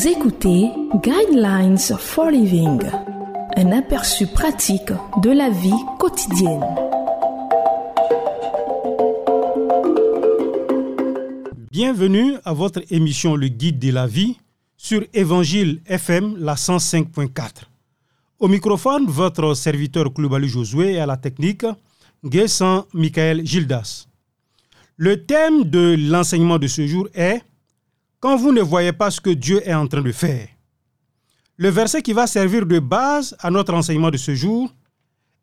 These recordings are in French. Vous écoutez Guidelines for Living, un aperçu pratique de la vie quotidienne. Bienvenue à votre émission Le Guide de la vie sur Évangile FM, la 105.4. Au microphone, votre serviteur Koulibaly Josué et à la technique, Gesson Michael Gildas. Le thème de l'enseignement de ce jour est « Quand vous ne voyez pas ce que Dieu est en train de faire ». Le verset qui va servir de base à notre enseignement de ce jour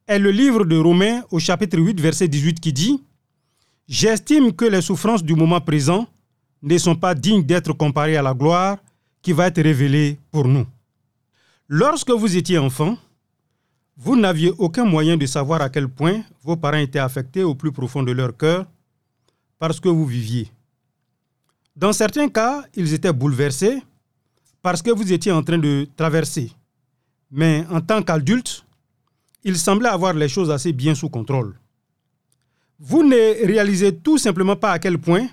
est le livre de Romains au chapitre 8, verset 18 qui dit « J'estime que les souffrances du moment présent ne sont pas dignes d'être comparées à la gloire qui va être révélée pour nous. » Lorsque vous étiez enfant, vous n'aviez aucun moyen de savoir à quel point vos parents étaient affectés au plus profond de leur cœur par ce que vous viviez. Dans certains cas, ils étaient bouleversés parce que vous étiez en train de traverser. Mais en tant qu'adulte, ils semblaient avoir les choses assez bien sous contrôle. Vous ne réalisez tout simplement pas à quel point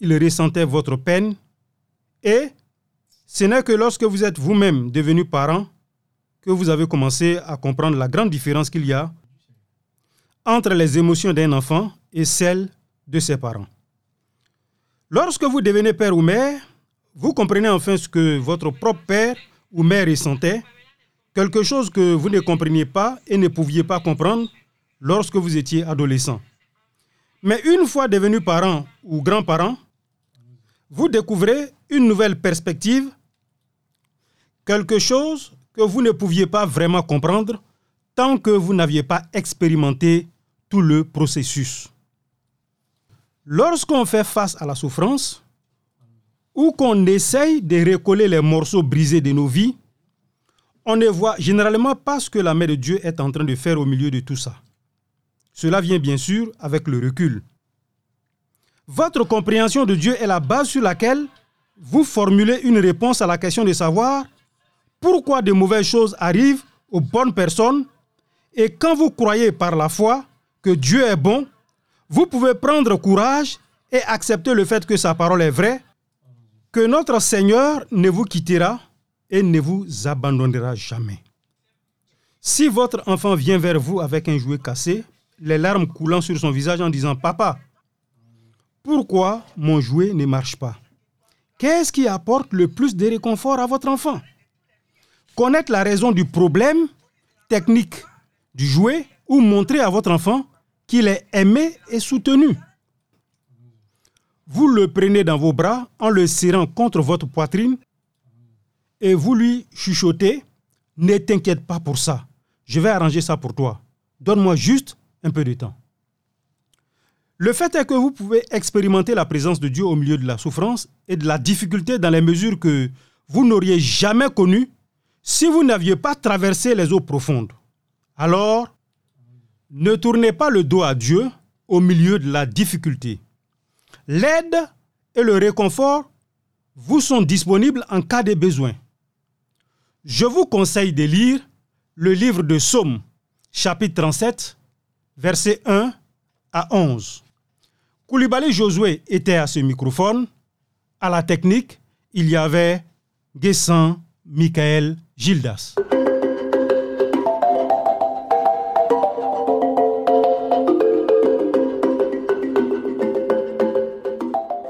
ils ressentaient votre peine et ce n'est que lorsque vous êtes vous-même devenu parent que vous avez commencé à comprendre la grande différence qu'il y a entre les émotions d'un enfant et celles de ses parents. Lorsque vous devenez père ou mère, vous comprenez enfin ce que votre propre père ou mère ressentait, quelque chose que vous ne compreniez pas et ne pouviez pas comprendre lorsque vous étiez adolescent. Mais une fois devenu parent ou grand-parent, vous découvrez une nouvelle perspective, quelque chose que vous ne pouviez pas vraiment comprendre tant que vous n'aviez pas expérimenté tout le processus. Lorsqu'on fait face à la souffrance ou qu'on essaye de recoller les morceaux brisés de nos vies, on ne voit généralement pas ce que la main de Dieu est en train de faire au milieu de tout ça. Cela vient bien sûr avec le recul. Votre compréhension de Dieu est la base sur laquelle vous formulez une réponse à la question de savoir pourquoi de mauvaises choses arrivent aux bonnes personnes et quand vous croyez par la foi que Dieu est bon, vous pouvez prendre courage et accepter le fait que sa parole est vraie, que notre Seigneur ne vous quittera et ne vous abandonnera jamais. Si votre enfant vient vers vous avec un jouet cassé, les larmes coulant sur son visage en disant « Papa, pourquoi mon jouet ne marche pas ? » Qu'est-ce qui apporte le plus de réconfort à votre enfant ? Connaître la raison du problème technique du jouet ou montrer à votre enfant qu'il est aimé et soutenu. Vous le prenez dans vos bras en le serrant contre votre poitrine et vous lui chuchotez « Ne t'inquiète pas pour ça, je vais arranger ça pour toi. Donne-moi juste un peu de temps. » Le fait est que vous pouvez expérimenter la présence de Dieu au milieu de la souffrance et de la difficulté dans les mesures que vous n'auriez jamais connues si vous n'aviez pas traversé les eaux profondes. Alors, ne tournez pas le dos à Dieu au milieu de la difficulté. L'aide et le réconfort vous sont disponibles en cas de besoin. Je vous conseille de lire le livre de Psaume, chapitre 37, versets 1 à 11. Koulibaly Josué était à ce microphone. À la technique, il y avait Gesson Michael Gildas.